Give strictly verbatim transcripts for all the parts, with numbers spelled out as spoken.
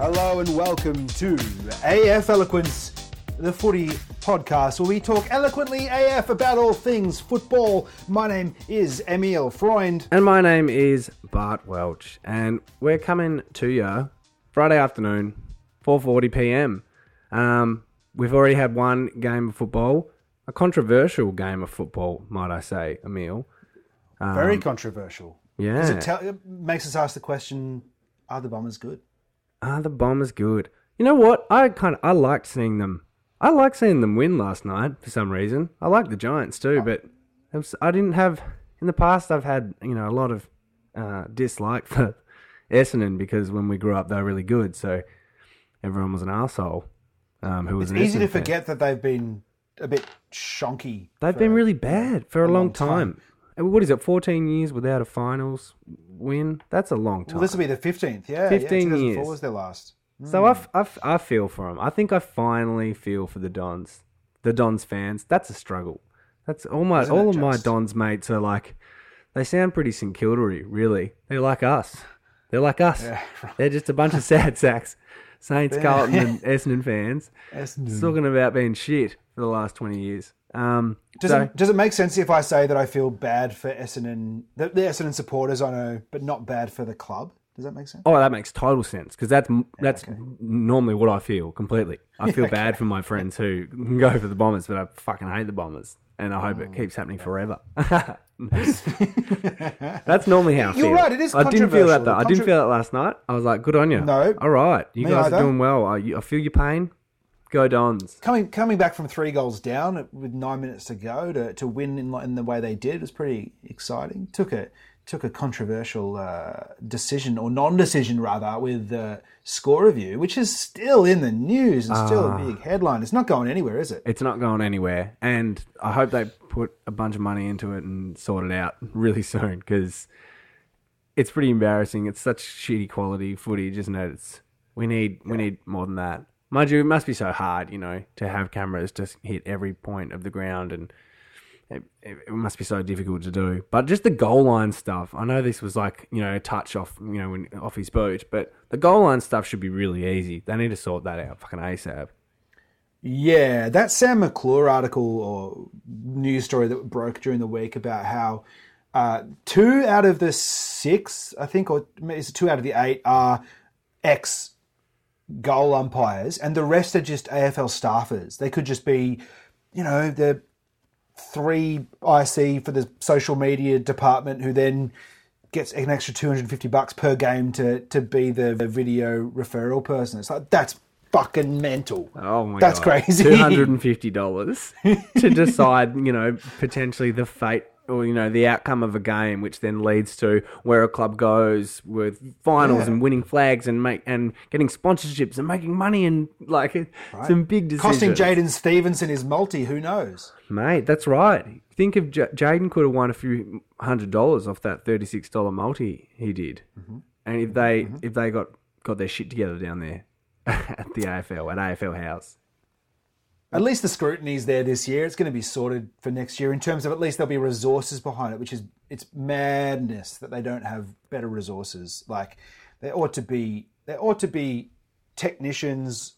Hello and welcome to A F Eloquence, the footy podcast where we talk eloquently A F about all things football. My name is Emil Freund. And my name is Bart Welch. And we're coming to you Friday afternoon, four forty p m. Um, we've already had one game of football, a controversial game of football, might I say, Emil. Um, Very controversial. Yeah. Because it, te- it makes us ask the question, are the Bombers good? Are the Bombers good? You know what? I kind of I liked seeing them. I liked seeing them win last night for some reason. I liked the Giants too, but it was, I didn't have in the past. I've had you know a lot of uh, dislike for Essendon because when we grew up they were really good, so everyone was an arsehole. Um, who was it's an easy Essendon to forget fan. That they've been a bit shonky. They've been really bad for a, a long, long time. time. What is it, fourteen years without a finals win? That's a long time. Well, this will be the fifteenth, yeah. fifteen yeah, years. two thousand four was their last. Mm. So I, f- I, f- I feel for them. I think I finally feel for the Dons, the Dons fans. That's a struggle. That's all my Isn't all of just... my Dons mates are like, they sound pretty St Kilda-y, really. They're like us. They're like us. Yeah, right. They're just a bunch of sad sacks. Saints, yeah. Carlton and Essendon fans. Essendon. Talking about being shit for the last twenty years. Um, does, so, it, does it make sense if I say that I feel bad for Essendon, the, the Essendon supporters I know, but not bad for the club? Does that make sense? Oh, that makes total sense because that's yeah, that's okay. normally what I feel completely. I feel okay. bad for my friends who go for the Bombers, but I fucking hate the Bombers, and I hope oh, it keeps happening yeah. forever. That's normally how I feel. You're right, it is I controversial. I didn't feel that though. Contro- I didn't feel that last night. I was like, good on you. No. All right. You guys either. are doing well. I, I feel your pain. Go Dons. Coming coming back from three goals down with nine minutes to go to, to win in, in the way they did was pretty exciting. Took a took a controversial uh, decision or non-decision rather with uh, score review, which is still in the news and still uh, a big headline. It's not going anywhere, is it? It's not going anywhere, and I hope they put a bunch of money into it and sort it out really soon because it's pretty embarrassing. It's such shitty quality footage, isn't it? It's, we need yeah. we need more than that. Mind you, it must be so hard, you know, to have cameras just hit every point of the ground, and it, it must be so difficult to do. But just the goal line stuff, I know this was like, you know, a touch off, you know, when, off his boot, but the goal line stuff should be really easy. They need to sort that out fucking ASAP. Yeah, that Sam McClure article or news story that broke during the week about how uh, two out of the six, I think, or is it two out of the eight are ex goal umpires, and the rest are just A F L staffers. They could just be, you know, the three I C for the social media department who then gets an extra two hundred fifty bucks per game to to be the video referral person. It's like, that's fucking mental. Oh my that's God. That's crazy. two hundred fifty dollars to decide, you know, potentially the fate or, you know, the outcome of a game, which then leads to where a club goes with finals yeah. and winning flags and make and getting sponsorships and making money and, like, right. some big decisions. Costing Jayden Stephenson his multi, who knows? Mate, that's right. Think if J- Jayden could have won a few hundred dollars off that thirty-six dollars multi he did. Mm-hmm. And if they mm-hmm. if they got, got their shit together down there at the A F L, at A F L House. At least the scrutiny's there this year. It's going to be sorted for next year in terms of at least there'll be resources behind it, which is, it's madness that they don't have better resources. Like, there ought to be there ought to be technicians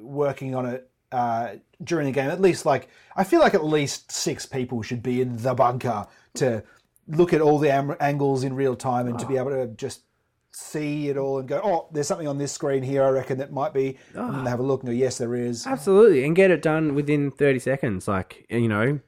working on it uh, during the game. At least, like, I feel like at least six people should be in the bunker to look at all the am- angles in real time and oh. to be able to just see it all and go, oh, there's something on this screen here, I reckon, that might be, oh, and have a look and go, yes, there is. Absolutely, and get it done within thirty seconds, like, you know,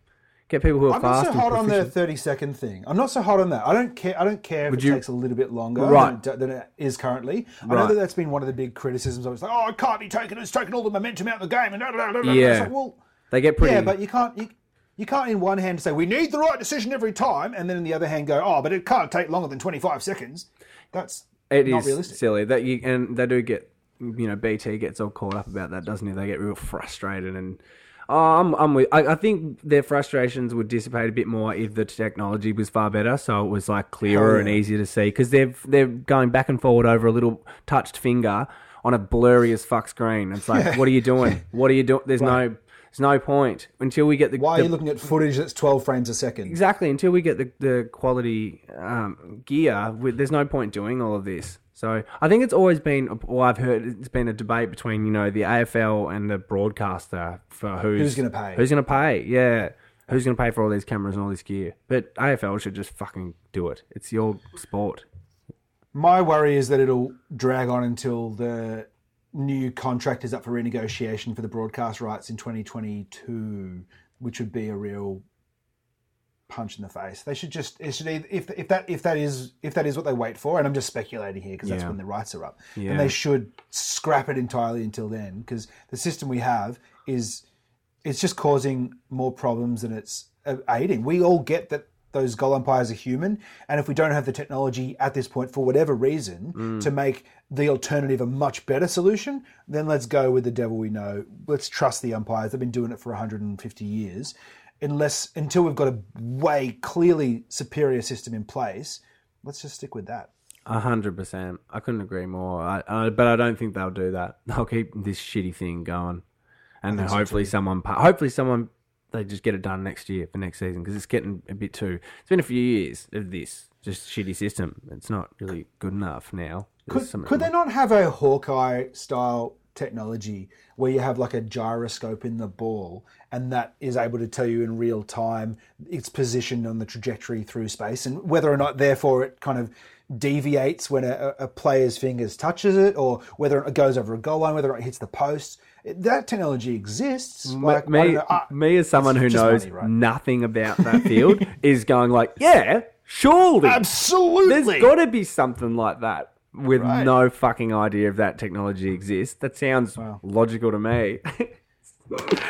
get people who are I'm fast. I'm not so hot on the thirty-second thing. I'm not so hot on that. I don't care I don't care if Would it you... takes a little bit longer right. than, it, than it is currently. Right. I know that that's been one of the big criticisms. I was like, oh, it can't be taken, it's taken all the momentum out of the game. And blah, blah, blah, blah. Yeah. It's like, well, they get pretty... Yeah, but you can't... You, You can't in one hand say, we need the right decision every time, and then in the other hand go, oh, but it can't take longer than twenty-five seconds. That's it not is realistic. Silly. That you, and they do get, you know, B T gets all caught up about that, doesn't he? They get real frustrated. And oh, I'm, I'm with, I, I think their frustrations would dissipate a bit more if the technology was far better, so it was like clearer yeah. and easier to see, because they're, they're going back and forward over a little touched finger on a blurry as fuck screen. It's like, yeah. what are you doing? What are you doing? There's right. no... There's no point until we get the... Why are the, you looking at footage that's twelve frames a second? Exactly. Until we get the, the quality um, gear, we, there's no point doing all of this. So I think it's always been, well, I've heard it's been a debate between, you know, the A F L and the broadcaster for who's, who's going to pay. Who's going to pay, yeah. Who's going to pay for all these cameras and all this gear? But A F L should just fucking do it. It's your sport. My worry is that it'll drag on until the new contract is up for renegotiation for the broadcast rights in twenty twenty-two, which would be a real punch in the face. They should just it should either, if if that if that is if that is what they wait for, and I'm just speculating here because yeah. that's when the rights are up. Yeah. Then they should scrap it entirely until then, because the system we have is it's just causing more problems than it's aiding. We all get that those goal umpires are human, and if we don't have the technology at this point for whatever reason mm. to make the alternative a much better solution, then let's go with the devil we know. Let's trust the umpires. They've been doing it for one hundred fifty years. Unless until we've got a way clearly superior system in place, let's just stick with that. A hundred percent. I couldn't agree more. I, I, but I don't think they'll do that. They'll keep this shitty thing going, and then hopefully so someone, hopefully someone, they just get it done next year for next season, because it's getting a bit too. It's been a few years of this just shitty system. It's not really good enough now. There's could could they not have a Hawkeye style technology where you have like a gyroscope in the ball, and that is able to tell you in real time its position on the trajectory through space, and whether or not therefore it kind of deviates when a, a player's fingers touches it, or whether it goes over a goal line, whether it hits the post? That technology exists. Like, me, I, me as someone who knows money, right? nothing about that field is going like, yeah, surely. Absolutely. There's got to be something like that. With right. no fucking idea if that technology exists. That sounds wow. logical to me.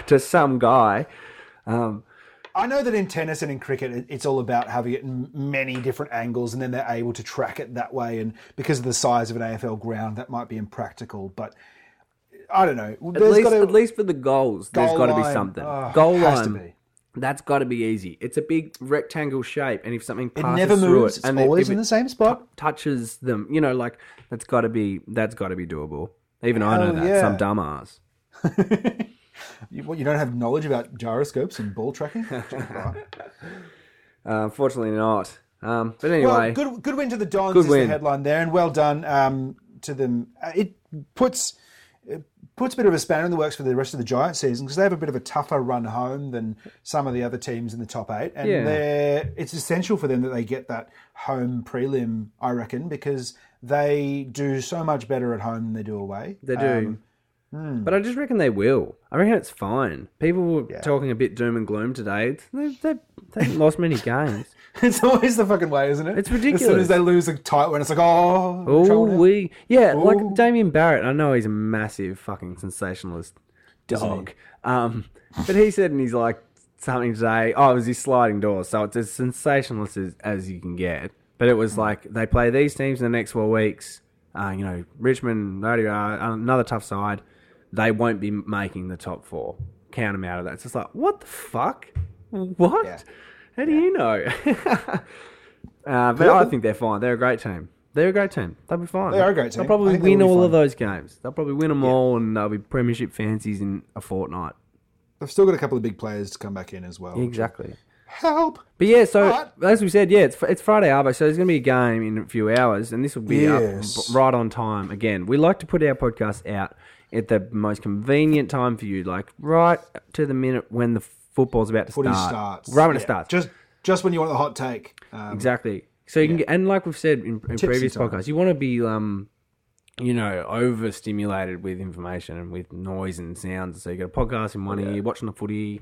To some guy. Um, I know that in tennis and in cricket, it's all about having it in many different angles, and then they're able to track it that way. And because of the size of an A F L ground, that might be impractical. But I don't know. At least, gotta, at least for the goals, goal there's got to be something. Oh, goal has line. To be. That's got to be easy. It's a big rectangle shape, and if something passes it never moves. Through it, and it's always it, in the same spot, t- touches them. You know, like that's got to be that's got to be doable. Even oh, I know that yeah. some dumb ass. you, what, you don't have knowledge about gyroscopes and ball tracking? uh, unfortunately, not. Um, but anyway, well, good good win to the Dons is win. The headline there, and well done um, to them. Uh, it puts. It puts a bit of a spanner in the works for the rest of the Giants season, because they have a bit of a tougher run home than some of the other teams in the top eight. And yeah. they're, it's essential for them that they get that home prelim, I reckon, because they do so much better at home than they do away. They do. Um, hmm. But I just reckon they will. I reckon it's fine. People were yeah. talking a bit doom and gloom today. They, they, they haven't lost many games. It's always the fucking way, isn't it? It's ridiculous. As soon as they lose a tight one, it's like, oh, oh, we, yeah, Ooh. Like Damien Barrett. I know he's a massive fucking sensationalist dog, um, but he said, and he's like something today. Oh, it was his sliding doors, so it's as sensationalist as, as you can get. But it was like they play these teams in the next four weeks. Uh, you know, Richmond, another tough side. They won't be making the top four. Count them out of that. It's just like, what the fuck? What? Yeah. How do yeah. you know? uh, but I think they're fine. They're a great team. They're a great team. They'll be fine. They are a great team. They'll probably win all fine. Of those games. They'll probably win them yeah. all, and they'll be premiership fancies in a fortnight. They've still got a couple of big players to come back in as well. Exactly. Help! But yeah, so right. as we said, yeah, it's it's Friday, Arvo, so there's going to be a game in a few hours, and this will be yes. up right on time again. We like to put our podcast out at the most convenient time for you, like right to the minute when the football's about to Footy start. Starts. Right when yeah. it starts. Just just when you want the hot take. Um, exactly. So you can yeah. get, and like we've said in, in previous time. podcasts, you want to be, um, you know, overstimulated with information and with noise and sounds. So you got a podcast in one yeah. ear, watching the footy.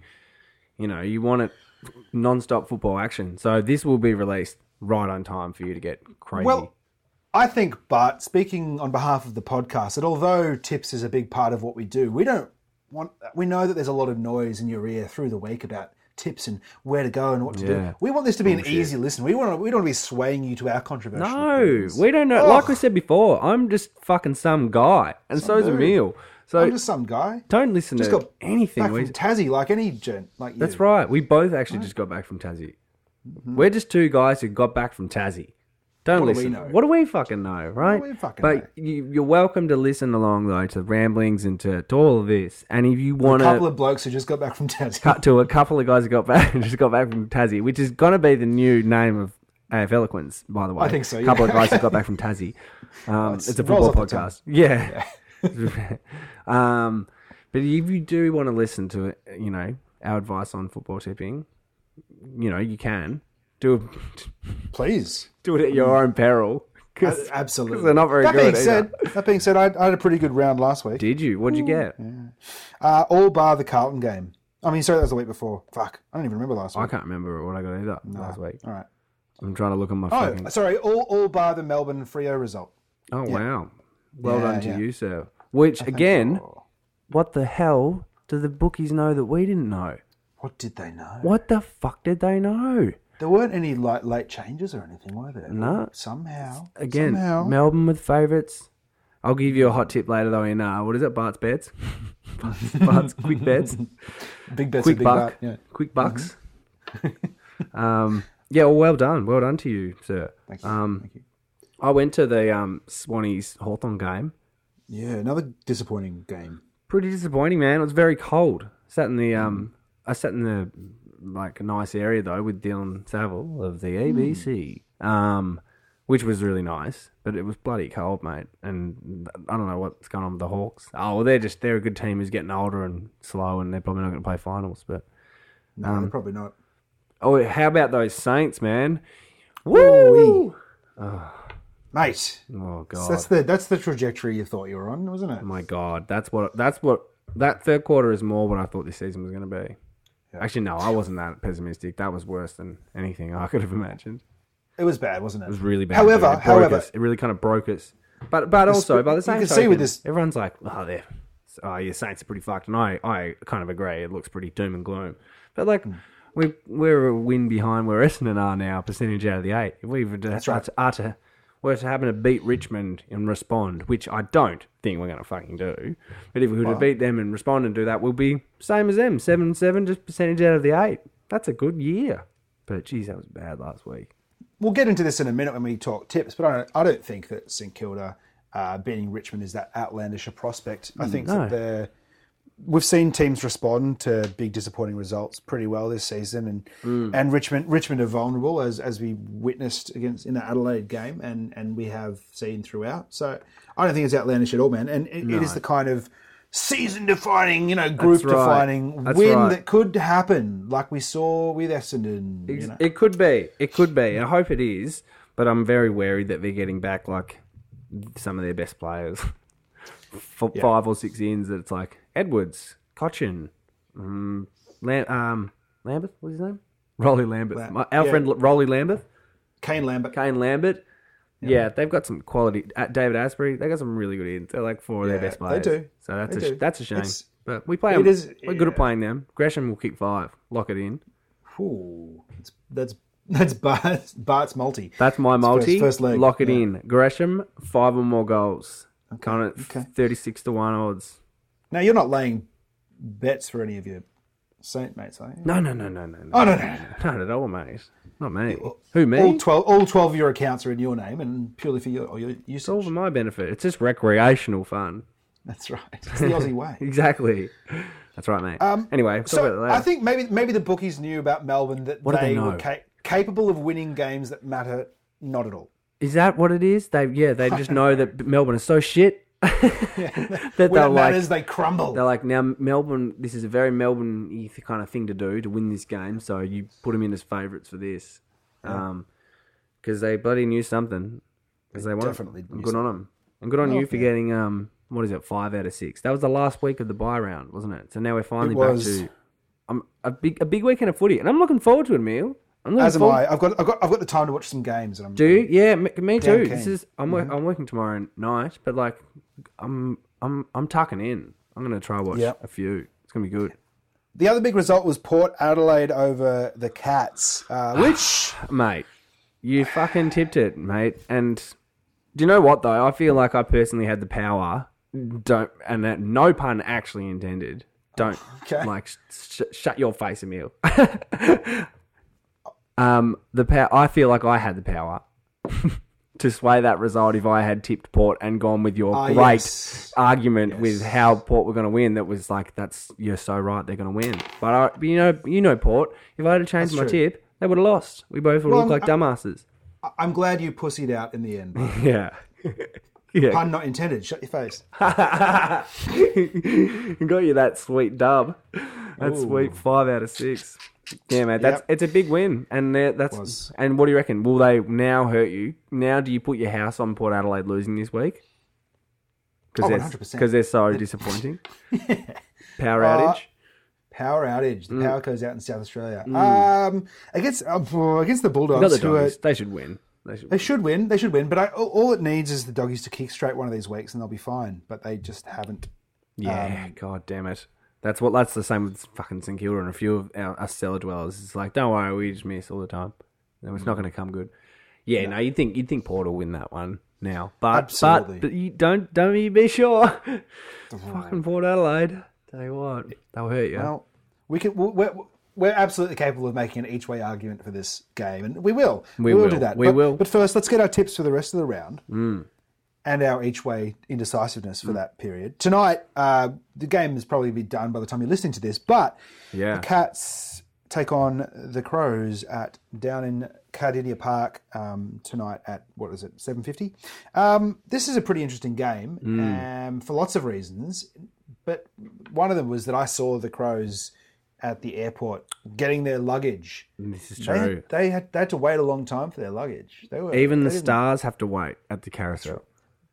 You know, you want it non-stop football action. So this will be released right on time for you to get crazy. Well, I think, Bart, speaking on behalf of the podcast, that although tips is a big part of what we do, we don't want. We know that there's a lot of noise in your ear through the week about tips and where to go and what to yeah. do. We want this to be oh, an shit. easy listen. We want to, we don't want to be swaying you to our controversial. No, opinions. we don't know. Oh. Like I said before, I'm just fucking some guy, and some so is Emil. So I'm just some guy. Don't listen just to got anything. Back we... from Tassie, like any gent, like you. That's right. We both actually right. just got back from Tassie. Mm-hmm. We're just two guys who got back from Tassie. Don't what listen. Do we know? What do we fucking know, right? What do we fucking but know? You, you're welcome to listen along, though, to ramblings and to, to all of this. And if you want to... A couple of blokes who just got back from Tassie. Cut to a couple of guys who got back just got back from Tassie, which is going to be the new name of A F Eloquence, by the way. I think so, yeah. A couple of guys that got back from Tassie. Um, oh, it's, it's a football podcast. Yeah. yeah. um, but if you do want to listen to, you know, our advice on football tipping, you know, you can. Do it. Please. Do it at your own peril. Cause, Absolutely. Cause they're not very that good being said, That being said, I, I had a pretty good round last week. Did you? What did you get? Yeah. Uh, all bar the Carlton game. I mean, sorry, that was the week before. Fuck. I don't even remember last week. I can't remember what I got either no. last week. All right. I'm trying to look at my oh, fucking... Oh, sorry. All, all bar the Melbourne Freo result. Oh, yeah. wow. Well yeah, done to yeah. you, sir. Which, I again, so. What the hell do the bookies know that we didn't know? What did they know? What the fuck did they know? There weren't any late, late changes or anything, were there? No. Somehow. Again, somehow. Melbourne with favourites. I'll give you a hot tip later, though, in, uh, what is it, Bart's Bets? Bart's, Bart's Quick Bets. Big Bets. Quick big buck. Yeah. Quick bucks. Mm-hmm. um, yeah, well, well done. Well done to you, sir. Thank you. Um, Thank you. I went to the um, Swannies Hawthorn game. Yeah, another disappointing game. Pretty disappointing, man. It was very cold. Sat in the... Um, I sat in the... like a nice area though with Dylan Saville of the A B C, mm. um, which was really nice, but it was bloody cold, mate. And I don't know what's going on with the Hawks. Oh, well, they're just they're a good team who's getting older and slow, and they're probably not going to play finals. But no, um, they're probably not. Oh, how about those Saints, man? Woo! Oh. Mate, oh god, so that's the that's the trajectory you thought you were on, wasn't it? My god, that's what that's what that third quarter is more what I thought this season was going to be. Yeah. Actually, no, I wasn't that pessimistic. That was worse than anything I could have imagined. It was bad, wasn't it? It was really bad. However, it however, us. It really kind of broke us. But but also, by the same token, with this... everyone's like, oh, they're, oh, your Saints are pretty fucked. And I, I kind of agree. It looks pretty doom and gloom. But like, mm. we, we're a win behind where Essendon are now, percentage out of the eight. If we were to, right. to, are to, were to happen to beat Richmond and respond, which I don't think we're going to fucking do, but if we were wow. to beat them and respond and do that, we'll be same as them, seven and seven, just percentage out of the eight. That's a good year. But geez, that was bad last week. We'll get into this in a minute when we talk tips, but I don't, I don't think that St Kilda uh, beating Richmond is that outlandish a prospect. I think no. that they're... We've seen teams respond to big disappointing results pretty well this season, and mm. and Richmond Richmond are vulnerable as as we witnessed against in the Adelaide game, and, and we have seen throughout. So I don't think it's outlandish at all, man. And it, no. it is the kind of season defining, you know, group right. defining That's win right. that could happen, like we saw with Essendon. Ex- you know. It could be, it could be. I hope it is, but I'm very wary that they're getting back like some of their best players for yeah. five or six ins. That it's like. Edwards, Cochin, um, Lam- um, Lambeth, what's his name? Rolly Lambeth. Lam- My, our yeah. friend Rolly Lambeth. Kane Lambert. Kane Lambert. Yeah. yeah, they've got some quality. David Asprey, they've got some really good ins. They're like four of yeah, their best players. They do. So that's, a, do. that's a shame. It's, but we play them. Is, we're yeah. good at playing them. Gresham will keep five. Lock it in. Ooh, that's... that's That's Bart's, Bart's multi. That's my multi. First, first Lock it yeah. in. Gresham, five or more goals. Okay. Kind of okay. thirty-six to one odds. Now, you're not laying bets for any of your Saint mates, are you? No, no, no, no, no. no. Oh, no, no, no. Not at all, mate. Not me. All, Who, me? All twelve, all twelve of your accounts are in your name and purely for your, your usage. It's all for my benefit. It's just recreational fun. That's right. It's the Aussie way. Exactly. That's right, mate. Um, anyway, talk so about that later. I think maybe maybe the bookies knew about Melbourne that what they, they were ca- capable of winning games that matter not at all. Is that what it is? They Yeah, they just know that Melbourne is so shit. yeah. that when it matters, like, they crumble. They're like, now Melbourne, this is a very Melbourne-y kind of thing to do, to win this game, so you put them in as favourites for this. Because yeah. um, they bloody knew something. Because they, they won. Definitely knew good something. on them. And good on oh, you for yeah. getting, um, what is it, five out of six. That was the last week of the bye round, wasn't it? So now we're finally back to um, a big a big weekend of footy. And I'm looking forward to it, Emil. As am I. I've got, I've got, I've got the time to watch some games. And I'm, do you? Yeah, me, me too. Keen. This is. I'm, mm-hmm. I'm working tomorrow night, but like, I'm, I'm, I'm tucking in. I'm going to try watch yep. a few. It's going to be good. The other big result was Port Adelaide over the Cats, uh, which, mate, you fucking tipped it, mate. And do you know what though? I feel like I personally had the power. Don't, and that no pun actually intended. Don't okay. like sh- shut your face, Emil. Um, the power. I feel like I had the power to sway that result if I had tipped Port and gone with your uh, great yes. argument yes. with how Port were going to win. That was like, that's you're so right, they're going to win. But I, you know, you know, Port. If I had changed that's my true. tip, they would have lost. We both would well, look like dumbasses. I'm glad you pussied out in the end. Yeah. Yeah. Pun not intended. Shut your face. Got you that sweet dub. That Ooh. sweet five out of six. Yeah, man, that's yep. it's a big win, and that's and what do you reckon? Will they now hurt you? Now, do you put your house on Port Adelaide losing this week? Because oh, they're, they're so disappointing. Yeah. Power uh, outage. Power outage. The mm. power goes out in South Australia. Mm. Um, against uh, against the Bulldogs, not the Dons, who are, they should win. They should win. They should win. They should win. But I, all, all it needs is the Doggies to kick straight one of these weeks, and they'll be fine. But they just haven't. Yeah. Um, God damn it. That's what. That's the same with fucking St Kilda and a few of our, us cellar dwellers. It's like, don't worry, we just miss all the time. And it's not going to come good. Yeah, yeah. No, you'd think you'd think Port will win that one now, but absolutely. But, but you don't don't you be sure. Fucking Port Adelaide. Tell you what, they'll hurt you. Well, we can. We're, we're absolutely capable of making an each way argument for this game, and we will. We, we will. will do that. We but, will. But first, let's get our tips for the rest of the round. Mm. And our each-way indecisiveness for mm. that period. Tonight, uh, the game is probably be done by the time you're listening to this, but yeah. the Cats take on the Crows at down in Cardinia Park um, tonight at, what is it, seven fifty? Um, this is a pretty interesting game mm. um, for lots of reasons, but one of them was that I saw the Crows at the airport getting their luggage. This is true. They, they, had, they had to wait a long time for their luggage. They were, Even they the stars have to wait at the carousel.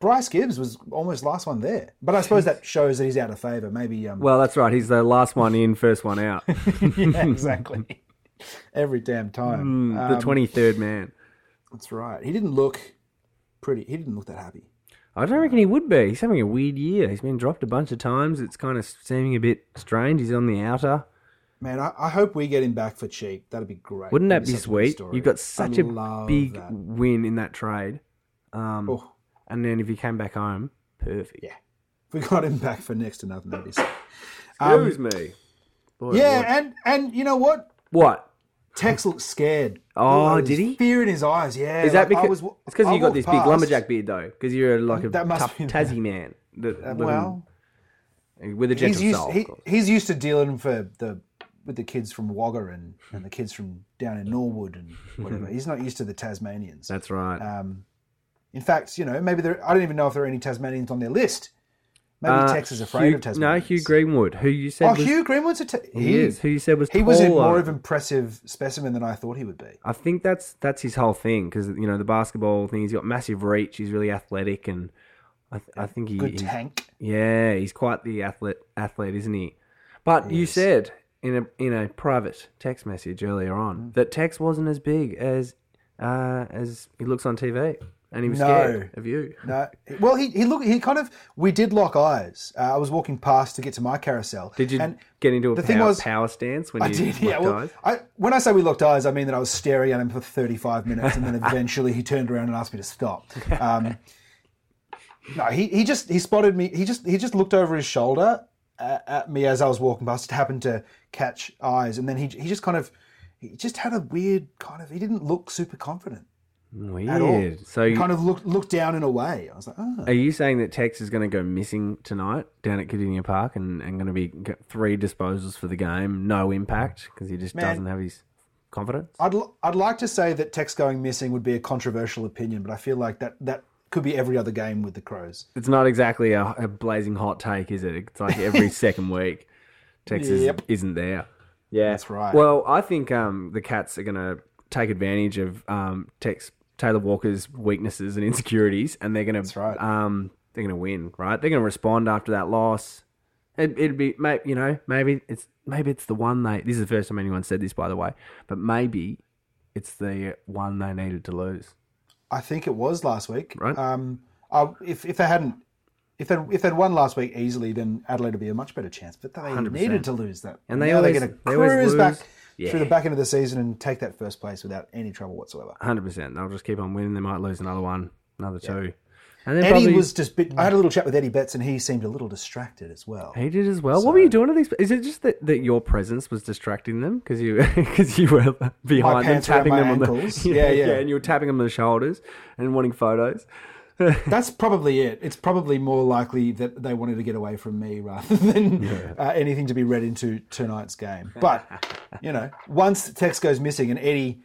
Bryce Gibbs was almost last one there. But I suppose that shows that he's out of favour. Maybe. Um... Well, that's right. He's the last one in, first one out. Yeah, exactly. Every damn time. Mm, the um, twenty-third man. That's right. He didn't look pretty. He didn't look that happy. I don't reckon he would be. He's having a weird year. He's been dropped a bunch of times. It's kind of seeming a bit strange. He's on the outer. Man, I, I hope we get him back for cheap. That'd be great. Wouldn't that be sweet? You've got such I a big that. win in that trade. Um oh. And then if he came back home, perfect. Yeah. We got him back for next to nothing. Excuse um, me. Boy, yeah, boy. and and you know what? What? Tex looked scared. Oh, like, did he? Fear in his eyes, yeah. Is that like, because, I was, it's because you got this past. big lumberjack beard, though, because you're like a tough Tassie man. The, uh, well. With a gentle he's used, soul. He, he's used to dealing for the with the kids from Wagga and, and the kids from down in Norwood and whatever. He's not used to the Tasmanians. That's right. Um In fact, you know, maybe there, I don't even know if there are any Tasmanians on their list. Maybe uh, Tex is afraid Hugh, of Tasmanians. No, Hugh Greenwood, who you said oh, was... Oh, Hugh Greenwood's a... Ta- he, he is, who you said was He taller. was a more of an impressive specimen than I thought he would be. I think that's that's his whole thing, because, you know, the basketball thing, he's got massive reach, he's really athletic, and I, th- I think he... Good tank. He, yeah, he's quite the athlete, athlete, isn't he? But he you is. said in a in a private text message earlier on mm. that Tex wasn't as big as uh, as he looks on T V. And he was no, scared of you. No. Well, he he looked, he kind of, we did lock eyes. Uh, I was walking past to get to my carousel. Did you and get into a the power, thing was, power stance when I you did, locked yeah, well, eyes? I, when I say we locked eyes, I mean that I was staring at him for thirty-five minutes and then eventually he turned around and asked me to stop. Um, no, he, he just, he spotted me. He just, he just looked over his shoulder at, at me as I was walking past. It happened to catch eyes. And then he he just kind of, he just had a weird kind of, he didn't look super confident. Weird. So you kind of looked looked down in a way. I was like, oh. Are you saying that Tex is going to go missing tonight down at Cardinia Park and, and going to be three disposals for the game, no impact because he just Man, doesn't have his confidence? I'd l- I'd like to say that Tex going missing would be a controversial opinion, but I feel like that, that could be every other game with the Crows. It's not exactly a, a blazing hot take, is it? It's like every second week Tex yep. is, isn't there. Yeah, that's right. Well, I think um, the Cats are going to take advantage of um, Tex. Taylor Walker's weaknesses and insecurities, and they're gonna right. um they're gonna win, right? They're gonna respond after that loss. It, it'd be, maybe you know, maybe it's maybe it's the one they. This is the first time anyone said this, by the way, but maybe it's the one they needed to lose. I think it was last week, right? Um, I, if if they hadn't, if they if they'd won last week easily, then Adelaide would be a much better chance. But they one hundred percent needed to lose that, and they now always they're gonna they cruise lose. back. Yeah. Through the back end of the season and take that first place without any trouble whatsoever. one hundred percent. They'll just keep on winning. They might lose another one, another yeah. two. And then Eddie probably, was just... Bit, I had a little chat with Eddie Betts and he seemed a little distracted as well. He did as well. So, what were you doing to these... Is it just that, that your presence was distracting them? Because you, you were behind them, tapping them ankles. on the... Yeah, yeah, yeah. yeah, and you were tapping them on the shoulders and wanting photos. That's probably it. It's probably more likely that they wanted to get away from me rather than yeah. uh, anything to be read into tonight's game. But, you know, once Tex goes missing and Eddie,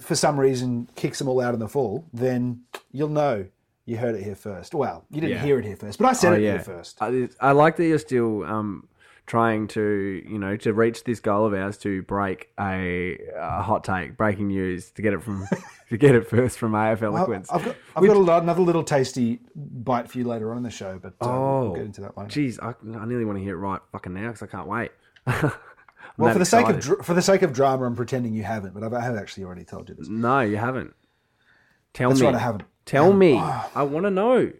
for some reason kicks them all out in the fall, then you'll know you heard it here first. Well, you didn't yeah. hear it here first, but I said oh, it yeah. here first. I, I like that you're still um, trying to, you know, to reach this goal of ours to break a, a hot take, breaking news, to get it from to get it first from A F Eloquence. Well, I've got, I've Which, got a lot, another little tasty bite for you later on in the show, but um, oh, we'll get into that later. Geez, I, I nearly want to hear it right fucking now because I can't wait. Well, for the excited. sake of for the sake of drama, I'm pretending you haven't, but I've, I have actually already told you this. No, you haven't. Tell That's me. That's right, I haven't. Tell um, me. Oh. I want to know.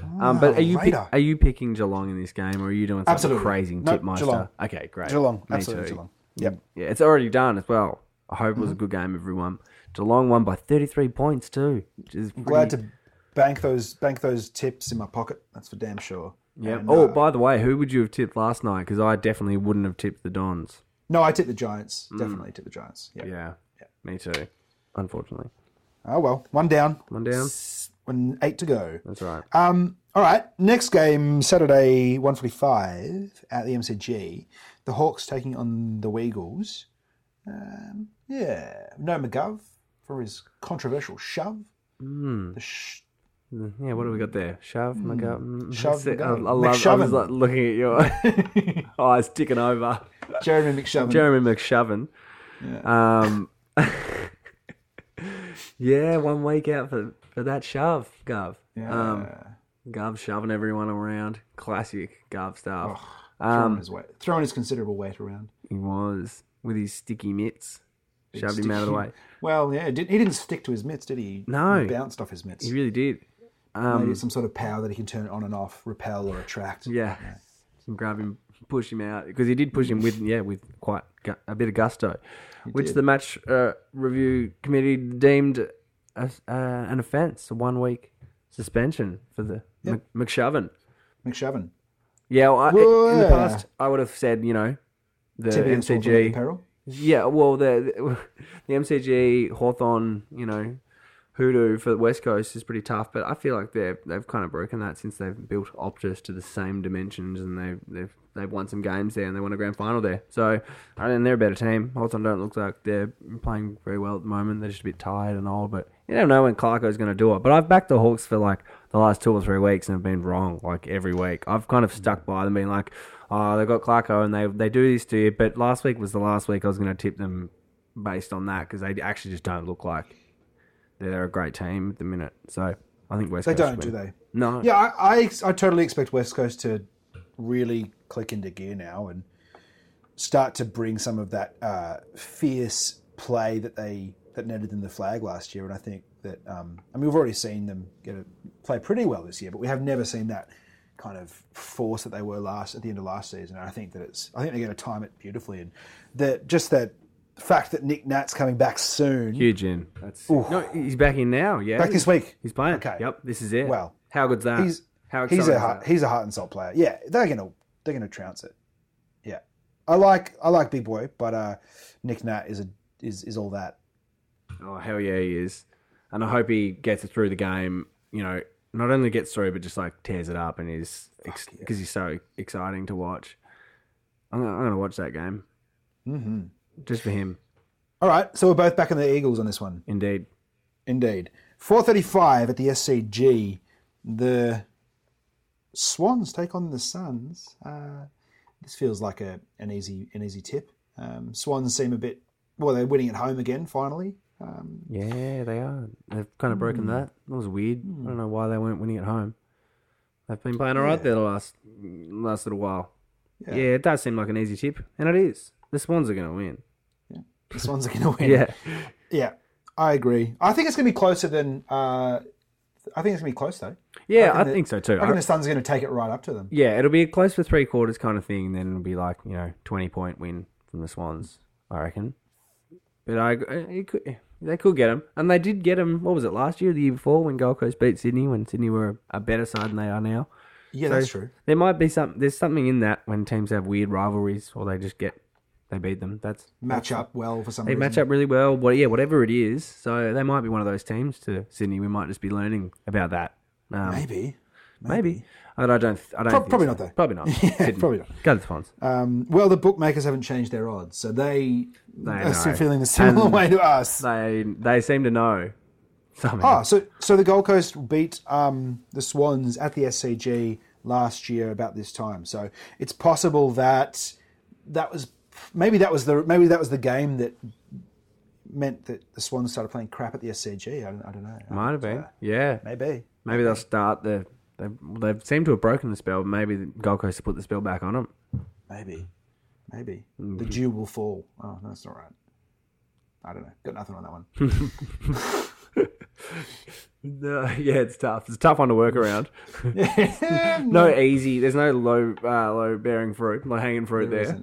Oh, um, but are you pick, are you picking Geelong in this game, or are you doing something absolutely. crazy? No, Tipmeister. Geelong. Okay, great. Geelong. Me absolutely too. Geelong. Yep. Yeah, it's already done as well. I hope it was mm-hmm. a good game, everyone. Geelong won by thirty-three points too. Which is pretty... Glad to bank those bank those tips in my pocket. That's for damn sure. Yeah. Oh, uh, by the way, who would you have tipped last night? Because I definitely wouldn't have tipped the Dons. No, I tipped the Giants. Mm. Definitely tipped the Giants. Yep. Yeah. Yep. Me too. Unfortunately. Oh, well. One down. One down. S- one, eight to go. That's right. Um, all right. Next game, Saturday, one forty-five at the M C G. The Hawks taking on the Eagles. Um, yeah. No McGov for his controversial shove. Mm. The sh- Yeah, what do we got there? Shove, McGovern. Shove, McGovern. I, I love I was like looking at your eyes ticking over. Jeremy McShovin. Jeremy McShovin. Yeah. Um, yeah, one week out for, for that shove, Gov. Yeah. Um, Gov shoving everyone around. Classic Gov stuff. Oh, throwing, um, his weight, throwing his considerable weight around. He was, with his sticky mitts. Big shoved sticky. Him out of the way. Well, yeah, did, he didn't stick to his mitts, did he? No. He bounced off his mitts. He really did. Um, Maybe some sort of power that he can turn on and off, repel or attract. Yeah, yeah. And grab him, push him out because he did push him with yeah with quite gu- a bit of gusto, he which did. The match uh, review committee deemed a, uh, an offence, a one week suspension for the yep. M- McShovin. McShovin. Yeah, well, I, well, in the past I would have said you know the M C G. Peril. Yeah, well the the M C G Hawthorn, you know. Hoodoo for the West Coast is pretty tough, but I feel like they've they've kind of broken that since they've built Optus to the same dimensions and they've they've they've won some games there and they won a grand final there. So I mean, they're a better team. Hawthorn don't look like they're playing very well at the moment. They're just a bit tired and old, but you don't know when Clarko's going to do it. But I've backed the Hawks for like the last two or three weeks and have been wrong like every week. I've kind of stuck by them being like, oh, they've got Clarko and they they do this to you. But last week was the last week I was going to tip them based on that because they actually just don't look like. They're a great team at the minute, so I think West Coast. They don't, do they? No. Yeah, I, I I totally expect West Coast to really click into gear now and start to bring some of that uh, fierce play that they that netted them the flag last year. And I think that um, I mean we've already seen them get a, play pretty well this year, but we have never seen that kind of force that they were last at the end of last season. And I think that it's I think they're going to time it beautifully, and that just that. Fact that Nick Nat's coming back soon. Huge in. That's Ooh. No, he's back in now. Yeah, back this week. He's playing. Okay. Yep. This is it. Well, how good's that? He's how he's a heart, he's a heart and soul player. Yeah, they're gonna they're gonna trounce it. Yeah, I like I like Big Boy, but uh, Nick Nat is a is is all that. Oh hell yeah, he is, and I hope he gets it through the game. You know, not only gets through, but just like tears it up and is because ex- yeah. he's so exciting to watch. I'm gonna, I'm gonna watch that game. Mm-hmm. Just for him. All right, so we're both back in the Eagles on this one. Indeed. Indeed. four thirty-five at the S C G. The Swans take on the Suns. Uh, this feels like a an easy an easy tip. Um, Swans seem a bit... Well, they're winning at home again, finally. Um, yeah, they are. They've kind of broken mm, that. That was weird. Mm. I don't know why they weren't winning at home. They've been playing all right yeah. there the last, last little while. Yeah. yeah, it does seem like an easy tip, and it is. The Swans are going to win. Yeah. The Swans are going to win. yeah. Yeah, I agree. I think it's going to be closer than... Uh, I think it's going to be close, though. Yeah, I think, I the, think so, too. I think I, the Suns are going to take it right up to them. Yeah, it'll be a close for three quarters kind of thing, then it'll be like, you know, twenty-point win from the Swans, I reckon. But I, it could, they could get them. And they did get them, what was it, last year or the year before when Gold Coast beat Sydney, when Sydney were a better side than they are now. Yeah, so that's true. There might be some... There's something in that when teams have weird rivalries or they just get... They beat them. That's match up well for some reason. They match up really well. Well, yeah, whatever it is. So they might be one of those teams to Sydney. We might just be learning about that. Um, maybe. maybe, maybe. And I don't. I don't. Pro- probably so. not though. Probably not. Yeah, probably not. Go to the Swans. Um, well, the bookmakers haven't changed their odds, so they, they are know. still feeling the similar and way to us. They they seem to know. Somehow. Oh, so so the Gold Coast beat um, the Swans at the S C G last year about this time. So it's possible that that was maybe that was the maybe that was the game that meant that the Swans started playing crap at the S C G. I don't, I don't know. Might have been. Yeah. Maybe. Maybe they'll start the. They they seem to have broken the spell. Maybe the Gold Coast will put the spell back on them. Maybe. Maybe. Mm. The dew will fall. Oh, no, that's not right. I don't know. Got nothing on that one. No, yeah, it's tough. It's a tough one to work around. No easy. There's no low uh, low bearing fruit, low hanging fruit there. there.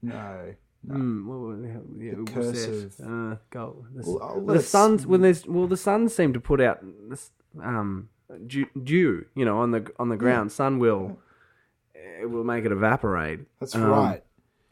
No. no. Mm, well, yeah, the cursive. Uh, goal. The, well, the Suns, when there's, well, the Suns seem to put out... This, um. Dew, dew, you know, on the on the ground, yeah. sun will it will make it evaporate. That's um, right.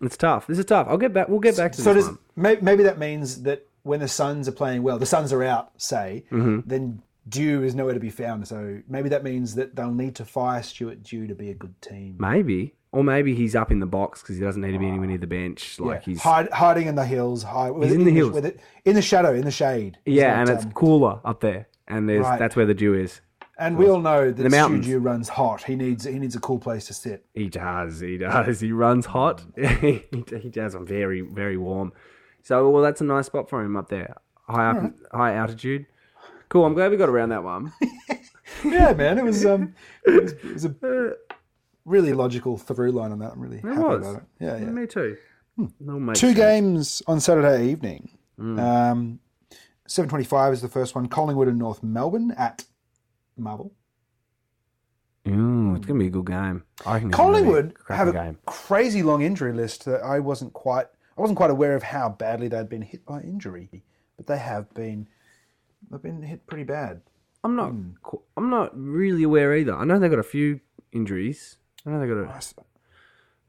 It's tough. This is tough. I'll get back. We'll get back to so this. So does one. maybe that means that when the Suns are playing well, the Suns are out. Say, mm-hmm. then dew is nowhere to be found. So maybe that means that they'll need to fire Stuart Dew to be a good team. Maybe, or maybe he's up in the box because he doesn't need to be anywhere near the bench. Like yeah. he's Hide, hiding in the hills. Hide, he's in the hills, the, it, in the shadow, in the shade. Yeah, and um, it's cooler up there, and there's right. that's where the dew is. And we all know that Studio runs hot. He needs he needs a cool place to sit. He does. He does. He runs hot. he, he does. I'm very, very warm. So, well, that's a nice spot for him up there. High up, right. high altitude. Cool. I'm glad we got around that one. yeah, man. It was um, it was, it was a really logical through line on that. I'm really it happy was. about it. Yeah, yeah. Me too. Hmm. It'll make Two sense. games on Saturday evening. Mm. Um, seven twenty-five is the first one. Collingwood and North Melbourne at Marvel. Ooh, it's going to be a good game. I can Collingwood a have a game. crazy long injury list that I wasn't quite I wasn't quite aware of how badly they'd been hit by injury, but they have been they've been hit pretty bad. I'm not mm. I'm not really aware either. I know they got a few injuries. I know they got a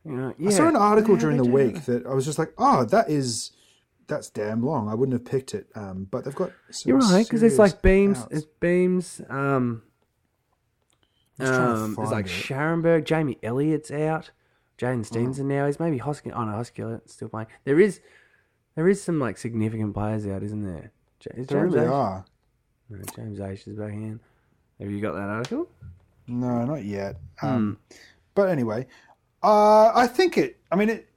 you know, yeah. I saw an article yeah, during the do. week that I was just like, "Oh, that is That's damn long. I wouldn't have picked it, um, but they've got some You're right, because it's like beams. Outs. It's beams. Um, um, it's like it. Scharenberg. Jamie Elliott's out. Jayden Stephenson oh. now. He's maybe Hoskin. Oh, no, Hoskin still playing. There is there is some like significant players out, isn't there? Is there James really H? are. No, James H is back in. Have you got that article? No, not yet. Um, mm. But anyway, uh, I think it, I mean, it.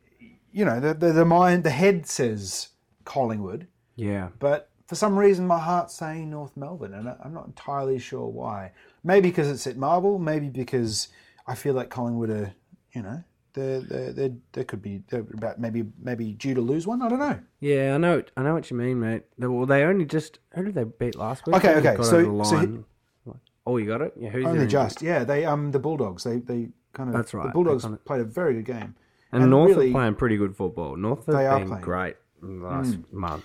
you know, the, the, the mind, the head says Collingwood. Yeah. But for some reason, my heart's saying North Melbourne, and I, I'm not entirely sure why. Maybe because it's at Marvel. Maybe because I feel like Collingwood are, you know, they they they they could be they're about maybe maybe due to lose one. I don't know. Yeah, I know. I know what you mean, mate. They, well, they only just who did they beat last week? Okay, okay. So, so he, oh, you got it. Yeah, who's only just? Yeah, they um the Bulldogs. They they kind of that's right. The Bulldogs kind of played a very good game. And, and North really, are playing pretty good football. North have been playing. great last mm. month.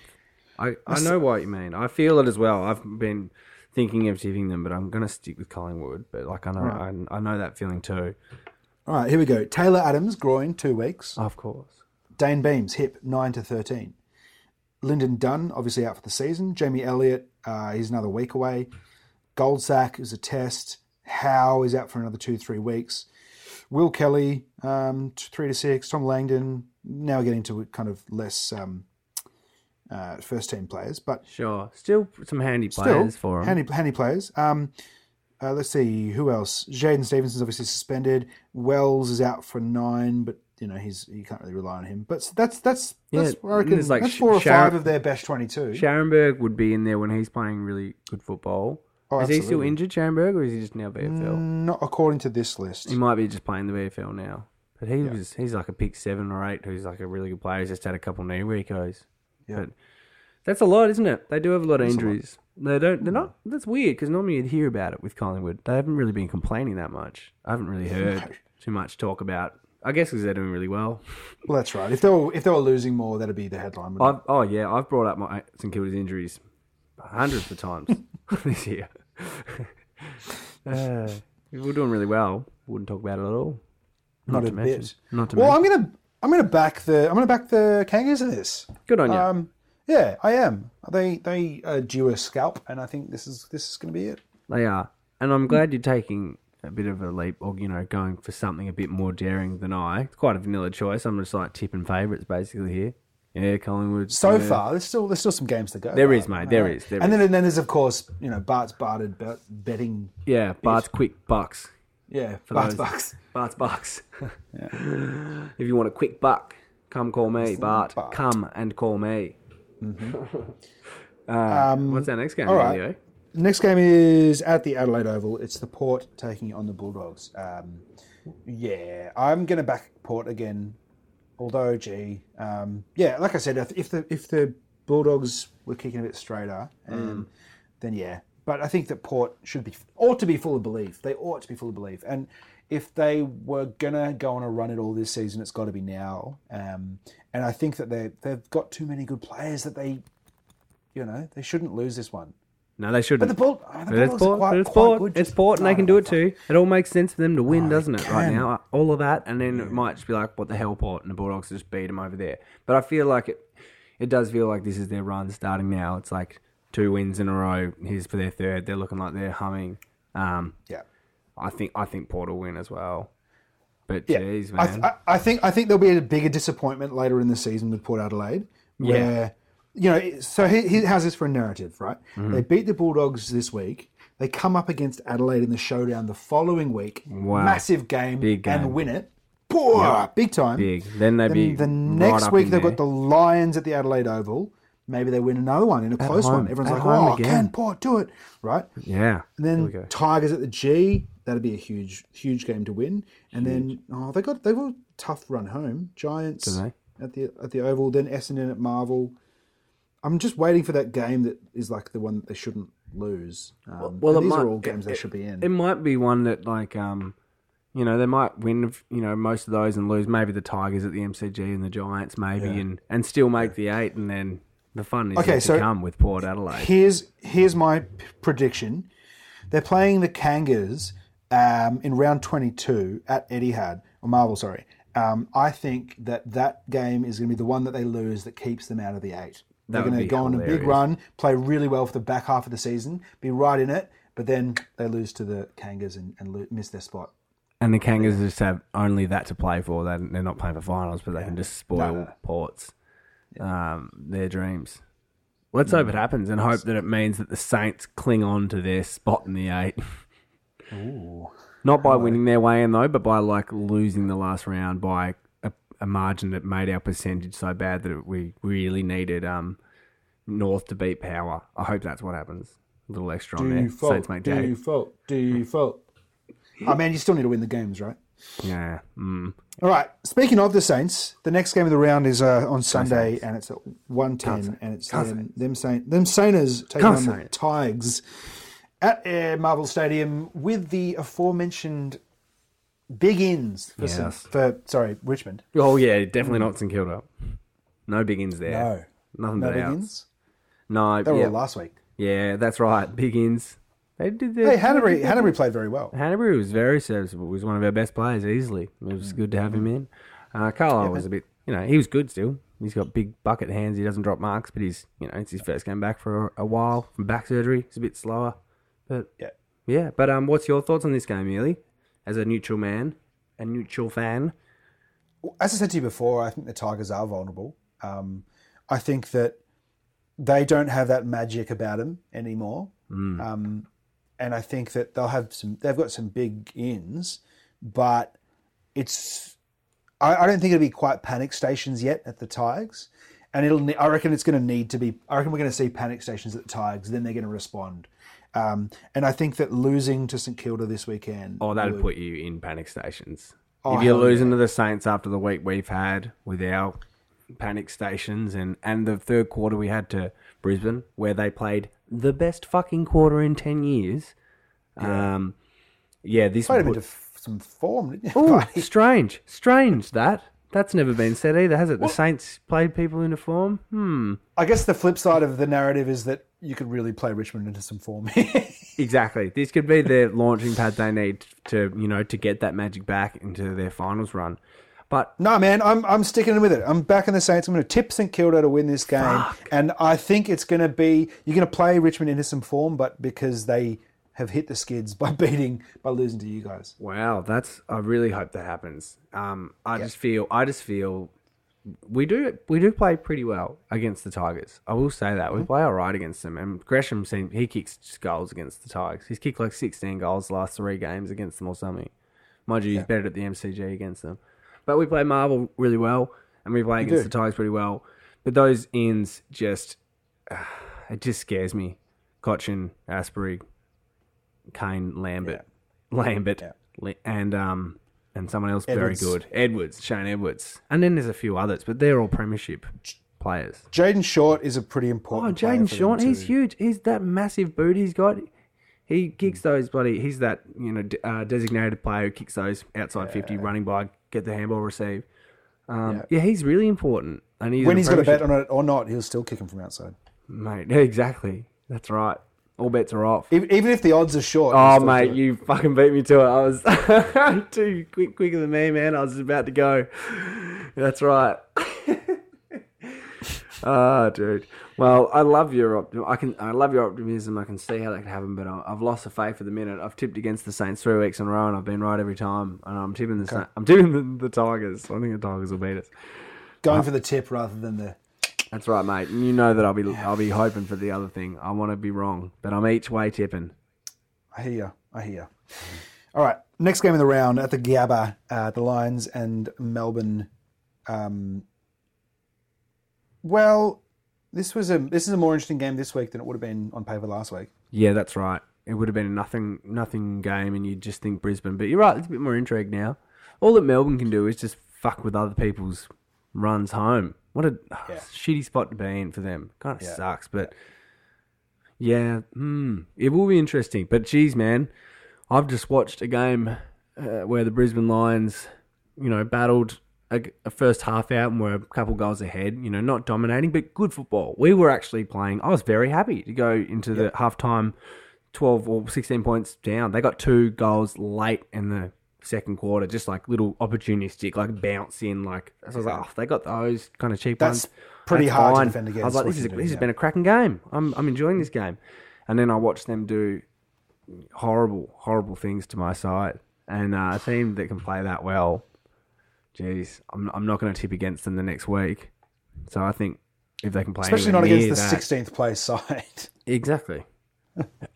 I, I know what you mean. I feel it as well. I've been thinking of tipping them, but I'm going to stick with Collingwood. But like I know, right. I, I know that feeling too. All right, here we go. Taylor Adams groin two weeks. Of course. Dane Beams hip nine to thirteen. Lyndon Dunn obviously out for the season. Jamie Elliott uh, he's another week away. Goldsack is a test. Howe is out for another two three weeks. Will Kelly, um, three to six. Tom Langdon. Now we're getting to kind of less um, uh, first-team players, but sure, still some handy players still for them. Handy, handy players. Um, uh, let's see who else. Jayden Stevenson's obviously suspended. Wells is out for nine, but you know he's you can't really rely on him. But that's that's that's yeah, where I reckon, like that's four Sh- or five Shar- of their best twenty-two. Scharenberg would be in there when he's playing really good football. Oh, is he still injured, Scharenberg, or is he just now B F L? Not according to this list. He might be just playing the B F L now. But he yeah. was he's like a pick seven or eight who's like a really good player. He's just had a couple knee recos. Yeah. But that's a lot, isn't it? They do have a lot of that's injuries. Lot. They don't, they're not, that's weird because normally you'd hear about it with Collingwood. They haven't really been complaining that much. I haven't really heard too much talk about I guess because they're doing really well. Well, that's right. If they were, if they were losing more, that'd be the headline. I've, oh, yeah. I've brought up my St Kilda's injuries hundreds of times. This year. uh, we're doing really well. Wouldn't talk about it at all. Not, Not a mention. bit. Not to well, mention. I'm gonna I'm gonna back the I'm gonna back the Kangas in this. Good on you. Um, yeah, I am. They they are due a scalp, and I think this is this is gonna be it. They are, and I'm glad you're taking a bit of a leap, or, you know, going for something a bit more daring than I. It's quite a vanilla choice. I'm just like tipping favourites basically here. Yeah, Collingwood. So yeah. far, there's still there's still some games to go. There Bart, is, mate. There is. There and is. then and then there's of course, you know, Bart's bartered betting. Yeah, Bart's quick bucks. Yeah, for Bart's those. bucks. Bart's bucks. Yeah. If you want a quick buck, come call me, Bart. Bart. Come and call me. Mm-hmm. uh, um, what's our next game? All right. Leo? Next game is at the Adelaide Oval. It's the Port taking on the Bulldogs. Um, yeah, I'm going to back Port again. Although, gee, um, yeah, like I said, if the if the Bulldogs were kicking a bit straighter, um, mm. then yeah. But I think that Port should be ought to be full of belief. They ought to be full of belief. And if they were gonna go on a run at all this season, it's got to be now. Um, and I think that they they've got too many good players that they, you know, they shouldn't lose this one. No, they shouldn't. But the Bulldogs oh, but it's Port, are quite, but it's quite Port. good. It's Port, and they can do it too. It all makes sense for them to win, oh, doesn't it, can. right now? All of that, and then it might just be like, what the hell, Port? And the Bulldogs just beat them over there. But I feel like it It does feel like this is their run starting now. It's like two wins in a row. Here's for their third. They're looking like they're humming. Um, yeah. I think I think Port will win as well. But, yeah. geez, man. I, th- I, I, think, I think there'll be a bigger disappointment later in the season with Port Adelaide. Where yeah. You know, so he, he has this for a narrative, right? Mm-hmm. They beat the Bulldogs this week. They come up against Adelaide in the showdown the following week. Wow. Massive game, big game and win it. Poor, yep. Big time. Big. Then they be the next right week they've there. got the Lions at the Adelaide Oval. Maybe they win another one in a at close home. one. Everyone's at like, oh, again. can Port do it? Right? Yeah. And then Tigers at the G. That'd be a huge, huge game to win. And huge. then oh, they got they got a tough run home. Giants at the at the Oval. Then Essendon at Marvel. I'm just waiting for that game that is like the one that they shouldn't lose. Um, well, these might, are all games it, they should be in. It might be one that, like, um, you know, they might win, you know, most of those and lose. Maybe the Tigers at the M C G and the Giants, maybe, yeah. and, and still make yeah. the eight, and then the fun is okay, so to come with Port Adelaide. Here's here's my prediction: they're playing the Kangas um, in round twenty-two at Etihad or Marvel. Sorry, um, I think that that game is going to be the one that they lose that keeps them out of the eight. That They're going to go hilarious. on a big run, play really well for the back half of the season, be right in it, but then they lose to the Kangas and, and lo- miss their spot. And the Kangas just have only that to play for. They're not playing for finals, but they yeah. can just spoil no, no. Port's um, their dreams. Let's no. hope it happens and hope that it means that the Saints cling on to their spot in the eight. Ooh. Not by winning their way in, though, but by like losing the last round by a margin that made our percentage so bad that we really needed um, North to beat Power. I hope that's what happens. A little extra on there. Saints make day. Default, default. I mean, you still need to win the games, right? Yeah. Mm. All right. Speaking of the Saints, the next game of the round is uh, on Sunday, and it's at one ten, and it's them, them Saints, them Sainters taking on the Tigers at uh, Marvel Stadium with the aforementioned. Big ins for, yes. St- for sorry Richmond. Oh yeah, definitely not St Kilda. No big ins there. No, nothing no but big outs. ins. No, they were yeah. all last week. Yeah, that's right. Big ins. They did. Their- hey, Hanbury. Hanbury played very well. Hanbury was very serviceable. He was one of our best players easily. It was mm. good to have him in. Uh, Carlisle yeah, was a bit. You know, he was good still. He's got big bucket hands. He doesn't drop marks, but he's you know it's his first game back for a while from back surgery. He's a bit slower, but yeah, yeah. But um, what's your thoughts on this game, Ely? As a neutral man, a neutral fan? As I said to you before, I think the Tigers are vulnerable. Um, I think that they don't have that magic about them anymore. Mm. Um, and I think that they'll have some, they've got some big ins, but it's, I, I don't think it'll be quite panic stations yet at the Tigers. And it'll, I reckon it's going to need to be, I reckon we're going to see panic stations at the Tigers, then they're going to respond. Um, and I think that losing to St Kilda this weekend... Oh, that'd would... put you in panic stations. Oh, if you're losing yeah. to the Saints after the week we've had with our panic stations and, and the third quarter we had to Brisbane, where they played the best fucking quarter in ten years. Yeah, um, yeah this... Played would... a bit of some form, didn't you? Ooh, strange. Strange, that. That's never been said either, has it? Well, the Saints played people into form? Hmm. I guess the flip side of the narrative is that you could really play Richmond into some form. Exactly. This could be their launching pad they need to, you know, to get that magic back into their finals run. But no, man, I'm I'm sticking with it. I'm backing the Saints. I'm going to tip St Kilda to win this game. Fuck. And I think it's going to be, you're going to play Richmond into some form, but because they have hit the skids by beating by losing to you guys. Wow, that's I really hope that happens. Um, I yeah. just feel I just feel we do we do play pretty well against the Tigers. I will say that we mm-hmm. play all right against them. And Gresham seemed, he kicks goals against the Tigers. He's kicked like sixteen goals the last three games against them or something. Mind you, he's yeah. better at the M C G against them. But we play Marvel really well, and we play you against do. the Tigers pretty well. But those ends just uh, it just scares me. Cochin, Asprey, Kane, Lambert, yeah. Lambert, yeah. and um, and someone else Edwards. very good, Edwards, Shane Edwards, and then there's a few others, but they're all premiership players. Jayden Short is a pretty important. Oh, Jayden Short, he's huge. He's that massive boot he's got. He kicks those bloody. He's that you know uh, designated player who kicks those outside yeah. fifty, running by, get the handball, receive. Um, yeah. yeah, he's really important. And he's when he's got a bet on it or not, he'll still kick him from outside. Mate, yeah, exactly. That's right. All bets are off. Even if the odds are short. Oh, mate, you fucking beat me to it. I was too quick, quicker than me, man. I was about to go. That's right. Ah, oh, dude. Well, I love your optimism. I can. I love your optimism. I can see how that could happen, but I've lost the faith for the minute. I've tipped against the Saints three weeks in a row, and I've been right every time. And I'm tipping the. Okay. I'm tipping the, the Tigers. I think the Tigers will beat us. Going uh, for the tip rather than the. That's right, mate. You know that I'll be I'll be hoping for the other thing. I want to be wrong, but I'm each way tipping. I hear you. I hear you. All right. Next game of the round at the Gabba, uh, the Lions and Melbourne. Um, well, this was a this is a more interesting game this week than it would have been on paper last week. Yeah, that's right. It would have been a nothing nothing game, and you'd just think Brisbane. But you're right. It's a bit more intrigue now. All that Melbourne can do is just fuck with other people's runs home. What a yeah. shitty spot to be in for them. Kind of yeah. sucks, but yeah, mm, it will be interesting. But geez, man, I've just watched a game uh, where the Brisbane Lions, you know, battled a, a first half out and were a couple goals ahead. You know, not dominating, but good football. We were actually playing. I was very happy to go into yeah. the halftime twelve or sixteen points down. They got two goals late in the second quarter, just like little opportunistic, like bounce in, like I was like, oh, they got those kind of cheap That's ones. Pretty That's pretty hard fine. to defend against. I was like, this, is, doing, this yeah. has been a cracking game. I'm I'm enjoying this game, and then I watched them do horrible, horrible things to my side. And uh, a team that can play that well, geez, I'm I'm not going to tip against them the next week. So I think if they can play, especially not against the that, sixteenth place side, exactly,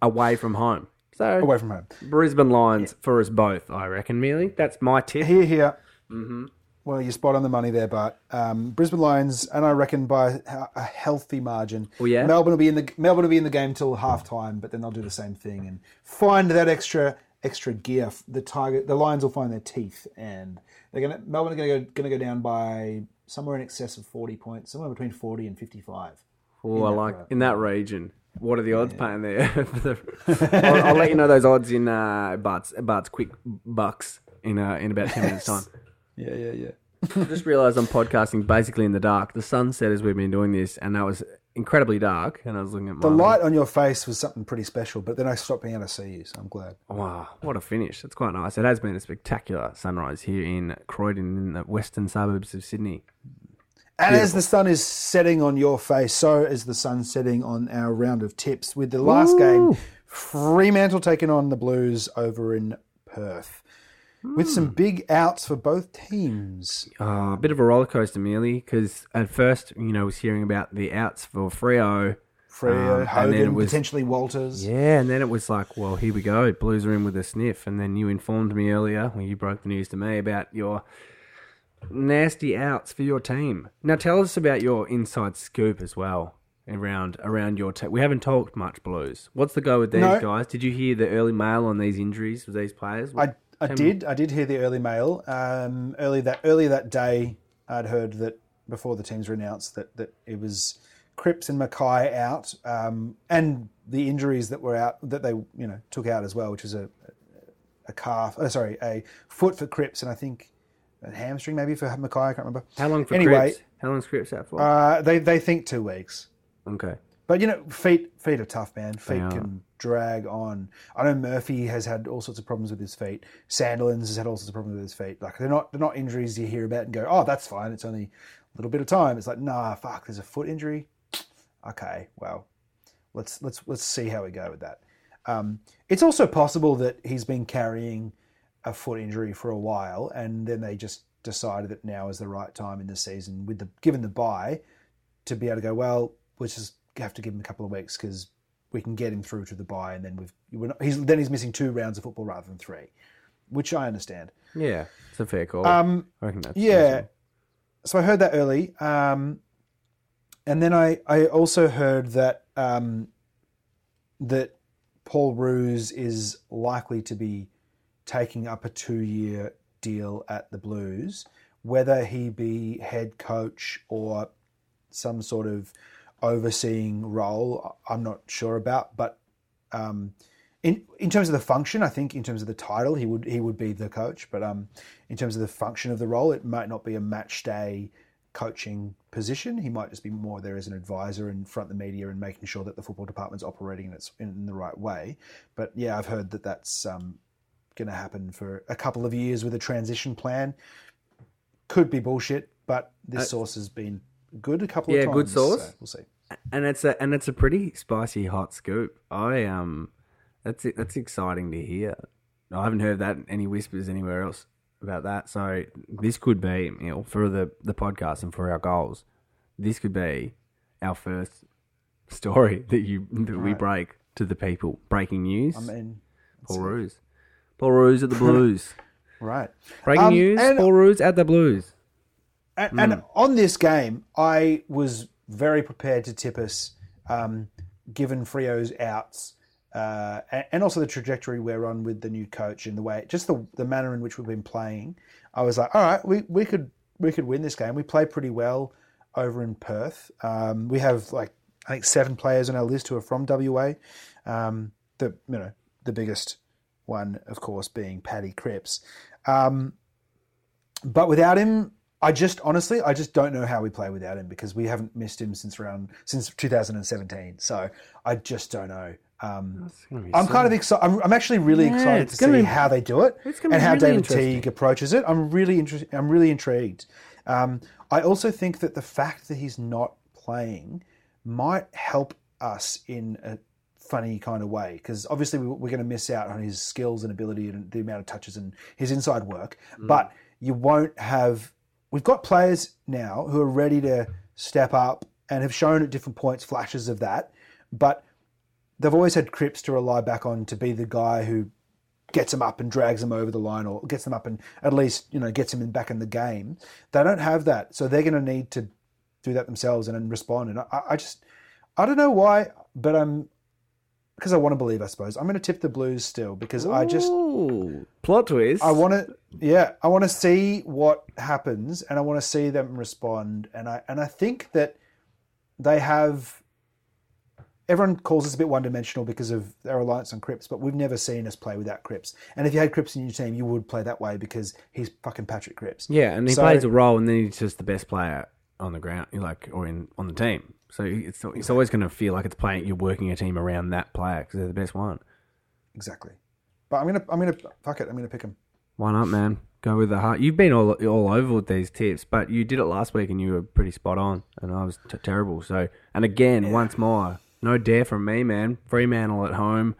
away from home. So, away from home. Brisbane Lions yeah. for us both, I reckon, merely. That's my tip. Here, here. Mm-hmm. Well, you're spot on the money there, Bart. Um, Brisbane Lions, and I reckon by a healthy margin. Oh, yeah? Melbourne will be in the Melbourne will be in the game till halftime, but then they'll do the same thing and find that extra extra gear. The Tiger, the Lions will find their teeth, and they're gonna Melbourne are gonna go, gonna go down by somewhere in excess of forty points, somewhere between forty and fifty-five. Oh, I like row. in that region. What are the odds yeah. paying there? I'll, I'll let you know those odds in uh, Bart's, Bart's quick bucks in uh, in about ten minutes' time. Yeah, yeah, yeah. I just realised I'm podcasting basically in the dark. The sun set as we've been doing this, and that was incredibly dark, and I was looking at my... The light on your face was something pretty special, but then I stopped being able to see you, so I'm glad. Wow, what a finish. That's quite nice. It has been a spectacular sunrise here in Croydon, in the western suburbs of Sydney. And Beautiful. As the sun is setting on your face, so is the sun setting on our round of tips with the last Ooh. game, Fremantle taking on the Blues over in Perth mm. with some big outs for both teams. Uh, a bit of a roller coaster, merely, because at first, you know, I was hearing about the outs for Freo. Freo, um, Hogan, and then it was, potentially Walters. Yeah, and then it was like, well, here we go, Blues are in with a sniff. And then you informed me earlier, when you broke the news to me about your... nasty outs for your team. Now tell us about your inside scoop as well around around your team. We haven't talked much Blues. What's the go with these no. guys? Did you hear the early mail on these injuries with these players? What, I I did. Me? I did hear the early mail. Um, early that early that day, I'd heard that before the teams were announced that, that it was Cripps and Mackay out, um, and the injuries that were out that they you know took out as well, which was a a calf. Oh, sorry, a foot for Cripps, and I think. A hamstring maybe for Mackay, I can't remember. How long for anyway, Cripps? How long's Cripps out for? Uh, they they think two weeks. Okay. But you know, feet feet are tough, man. Feet they can are. drag on. I know Murphy has had all sorts of problems with his feet. Sandilands has had all sorts of problems with his feet. Like they're not they're not injuries you hear about and go, oh, that's fine. It's only a little bit of time. It's like, nah, fuck. There's a foot injury. Okay, well, let's let's let's see how we go with that. Um, it's also possible that he's been carrying a foot injury for a while, and then they just decided that now is the right time in the season, with the given the bye, to be able to go, well, we'll just have to give him a couple of weeks because we can get him through to the bye, and then we've we're not, he's then he's missing two rounds of football rather than three, which I understand. Yeah, it's a fair call. Um, I reckon that's yeah. Awesome. So I heard that early, um, and then I I also heard that um, that Paul Roos is likely to be taking up a two-year deal at the Blues, whether he be head coach or some sort of overseeing role, I'm not sure about. But um, in in terms of the function, I think in terms of the title, he would he would be the coach. But um, in terms of the function of the role, it might not be a match day coaching position. He might just be more there as an advisor in front of the media and making sure that the football department's operating in its in the right way. But yeah, I've heard that that's um, going to happen for a couple of years with a transition plan. Could be bullshit, but this uh, source has been good a couple yeah, of times. Yeah, good source. So we'll see. And it's a and it's a pretty spicy hot scoop. I um, that's that's exciting to hear. I haven't heard that any whispers anywhere else about that. So this could be, you know, for the the podcast and for our goals, this could be our first story that you that right. we break to the people. Breaking news. I mean, Paul Roos. Paul Roos at the Blues. Right. Breaking um, news, and, Paul Roos at the Blues. And, mm. and on this game, I was very prepared to tip us, um, given Frio's outs uh, and also the trajectory we're on with the new coach and the way, just the, the manner in which we've been playing. I was like, all right, we, we could we could win this game. We play pretty well over in Perth. Um, we have, like, I think seven players on our list who are from W A. Um, the you know the biggest one, of course, being Paddy Cripps. Um, but without him, I just honestly, I just don't know how we play without him, because we haven't missed him since around since two thousand seventeen. So I just don't know. Um, I'm sad. kind of excited. I'm, I'm actually really yeah, excited to see be, how they do it and how really David Teague approaches it. I'm really interested. I'm really intrigued. Um, I also think that the fact that he's not playing might help us in a funny kind of way, because obviously we're going to miss out on his skills and ability and the amount of touches and his inside work, mm. but you won't have we've got players now who are ready to step up and have shown at different points flashes of that, but they've always had Cripps to rely back on to be the guy who gets them up and drags them over the line, or gets them up and at least, you know, gets them in back in the game. They don't have that, so they're going to need to do that themselves and, and respond. And I, I just I don't know why, but I'm Because I want to believe, I suppose. I'm going to tip the Blues still, because Ooh, I just plot twist. I want to, yeah, I want to see what happens, and I want to see them respond. And I and I think that they have. Everyone calls us a bit one-dimensional because of their reliance on Cripps, but we've never seen us play without Cripps. And if you had Cripps in your team, you would play that way, because he's fucking Patrick Cripps. Yeah, and he so, plays a role, and then he's just the best player on the ground, like or in on the team. So it's it's always going to feel like it's playing. You're working a team around that player because they're the best one. Exactly, but I'm gonna I'm gonna fuck it. I'm gonna pick him. Why not, man? Go with the heart. You've been all all over with these tips, but you did it last week and you were pretty spot on, and I was t- terrible. So, and again, yeah. once more, no dare from me, man. Fremantle at home,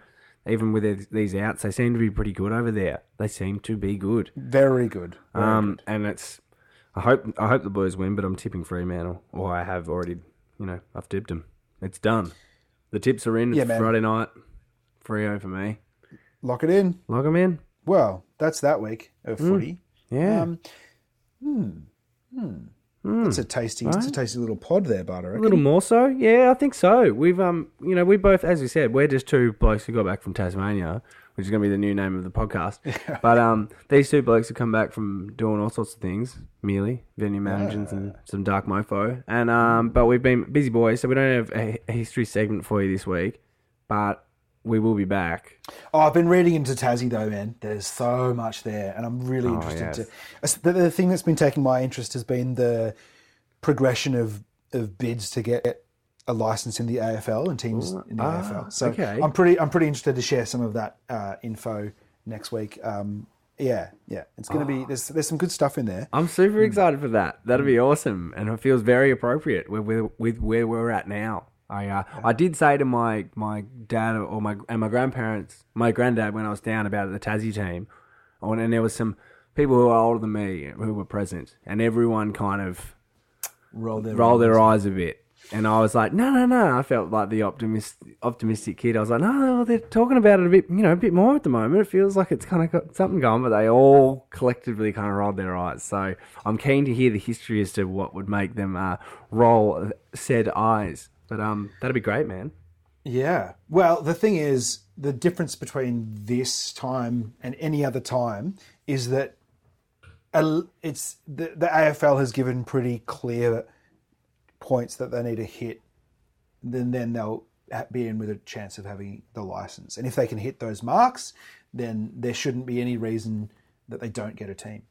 even with their, these outs, they seem to be pretty good over there. They seem to be good, very good. Very um, good. And it's I hope I hope the Blues win, but I'm tipping Fremantle, or I have already. You know, I've tipped him. It's done. The tips are in. It's yeah, Friday night. Freo for me. Lock it in. Lock them in. Well, that's that week of mm. footy. Yeah. Um, hmm. Hmm. Mm. It's a tasty. Right? It's a tasty little pod there, but I reckon. A little more so. Yeah, I think so. We've um, you know, we both, as we said, we're just two blokes who got back from Tasmania, which is going to be the new name of the podcast. But um, these two blokes have come back from doing all sorts of things, merely venue managing uh, and some dark mofo. And um, but we've been busy boys, so we don't have a, a history segment for you this week. But we will be back. Oh, I've been reading into Tassie though, man. There's so much there, and I'm really oh, interested yes. to. The, the thing that's been taking my interest has been the progression of of bids to get a license in the A F L and teams Ooh, in the ah, A F L. So okay. I'm pretty, I'm pretty interested to share some of that uh, info next week. Um, yeah, yeah, it's going to oh. be there's there's some good stuff in there. I'm super excited mm. for that. That'll be awesome, and it feels very appropriate with with where we're at now. I uh, I did say to my, my dad or my and my grandparents, my granddad, when I was down about the Tassie team, and there was some people who are older than me who were present, and everyone kind of rolled their, rolled their eyes a bit. And I was like, no, no, no. I felt like the optimist, optimistic kid. I was like, no, no, they're talking about it a bit, you know, a bit more at the moment. It feels like it's kind of got something going, but they all collectively kind of rolled their eyes. So I'm keen to hear the history as to what would make them uh, roll said eyes. But um, that'd be great, man. Yeah. Well, the thing is, the difference between this time and any other time is that it's the, the A F L has given pretty clear points that they need to hit, then then they'll be in with a chance of having the license. And if they can hit those marks, then there shouldn't be any reason that they don't get a team.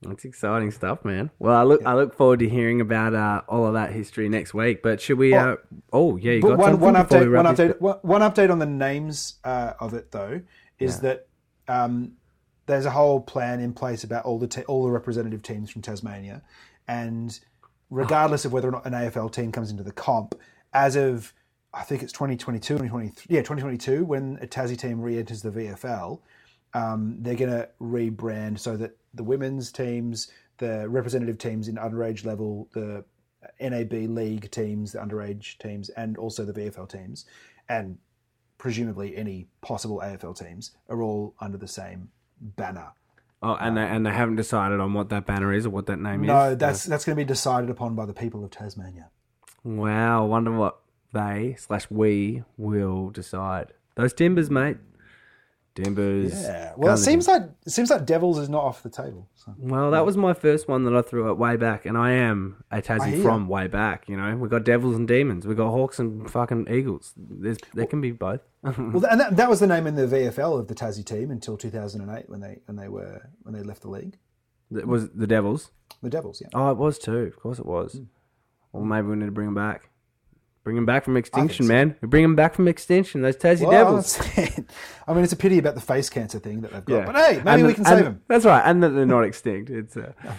That's exciting stuff, man. Well, I look yeah. I look forward to hearing about uh, all of that history next week. But should we? Oh, uh, oh yeah, you got one, one update. One update. One, one update on the names uh, of it though is yeah. that um, there's a whole plan in place about all the te- all the representative teams from Tasmania, and regardless of whether or not an A F L team comes into the comp, as of, I think it's twenty twenty-two, twenty twenty-three, yeah, twenty twenty-two, when a Tassie team re-enters the V F L, um, they're going to rebrand so that the women's teams, the representative teams in underage level, the N A B league teams, the underage teams, and also the V F L teams, and presumably any possible A F L teams, are all under the same banner. Oh, and they, and they haven't decided on what that banner is or what that name is? No, that's that's going to be decided upon by the people of Tasmania. Wow, I wonder what they slash we will decide. Those Timbers, mate. Timbers. Yeah, well, it seems, like, it seems like Devils is not off the table. So. Well, that was my first one that I threw at way back, and I am a Tassie from way back, you know. We've got Devils and Demons. We've got Hawks and fucking Eagles. There's, there well, can be both. Well, and that, that was the name in the V F L of the Tassie team until two thousand eight when they when they were when they left the league. It was the Devils. The Devils, yeah. Oh, it was too. Of course, it was. Mm. Well, maybe we need to bring them back. Bring them back from extinction, so. man. We bring them back from extinction. Those Tassie well, Devils. I mean, it's a pity about the face cancer thing that they've got, yeah. but hey, maybe the, we can save them. That's right, and that they're not extinct. It's uh, no.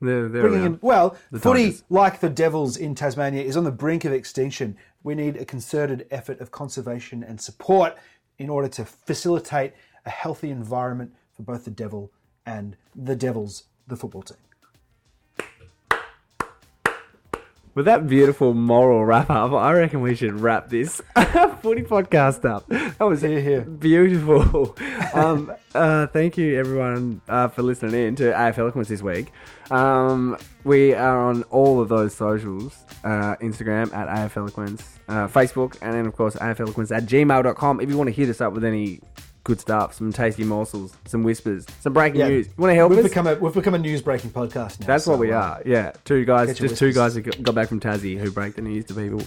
they're, they're bringing in, well, the footy Tigers. Like the Devils in Tasmania is on the brink of extinction. We need a concerted effort of conservation and support in order to facilitate a healthy environment for both the Devil and the Devils, the football team. With that beautiful moral wrap-up, I reckon we should wrap this footy podcast up. That was here, here. beautiful. um, uh, thank you, everyone, uh, for listening in to A F Eloquence this week. Um, we are on all of those socials, uh, Instagram at A F Eloquence, uh, Facebook, and then, of course, afeloquence at gmail dot com. If you want to hit us up with any good stuff, some tasty morsels, some whispers, some breaking yeah. news. You want to help we've us? Become a, we've become a news-breaking podcast now. That's so what we are, yeah. Two guys, just whispers. two guys who got back from Tassie who break the news to people.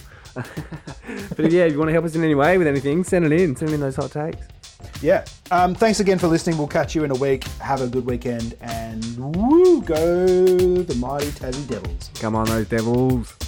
But yeah, if you want to help us in any way with anything, send it in. Send in those hot takes. Yeah. Um, thanks again for listening. We'll catch you in a week. Have a good weekend. And woo, go the mighty Tassie Devils. Come on, those Devils.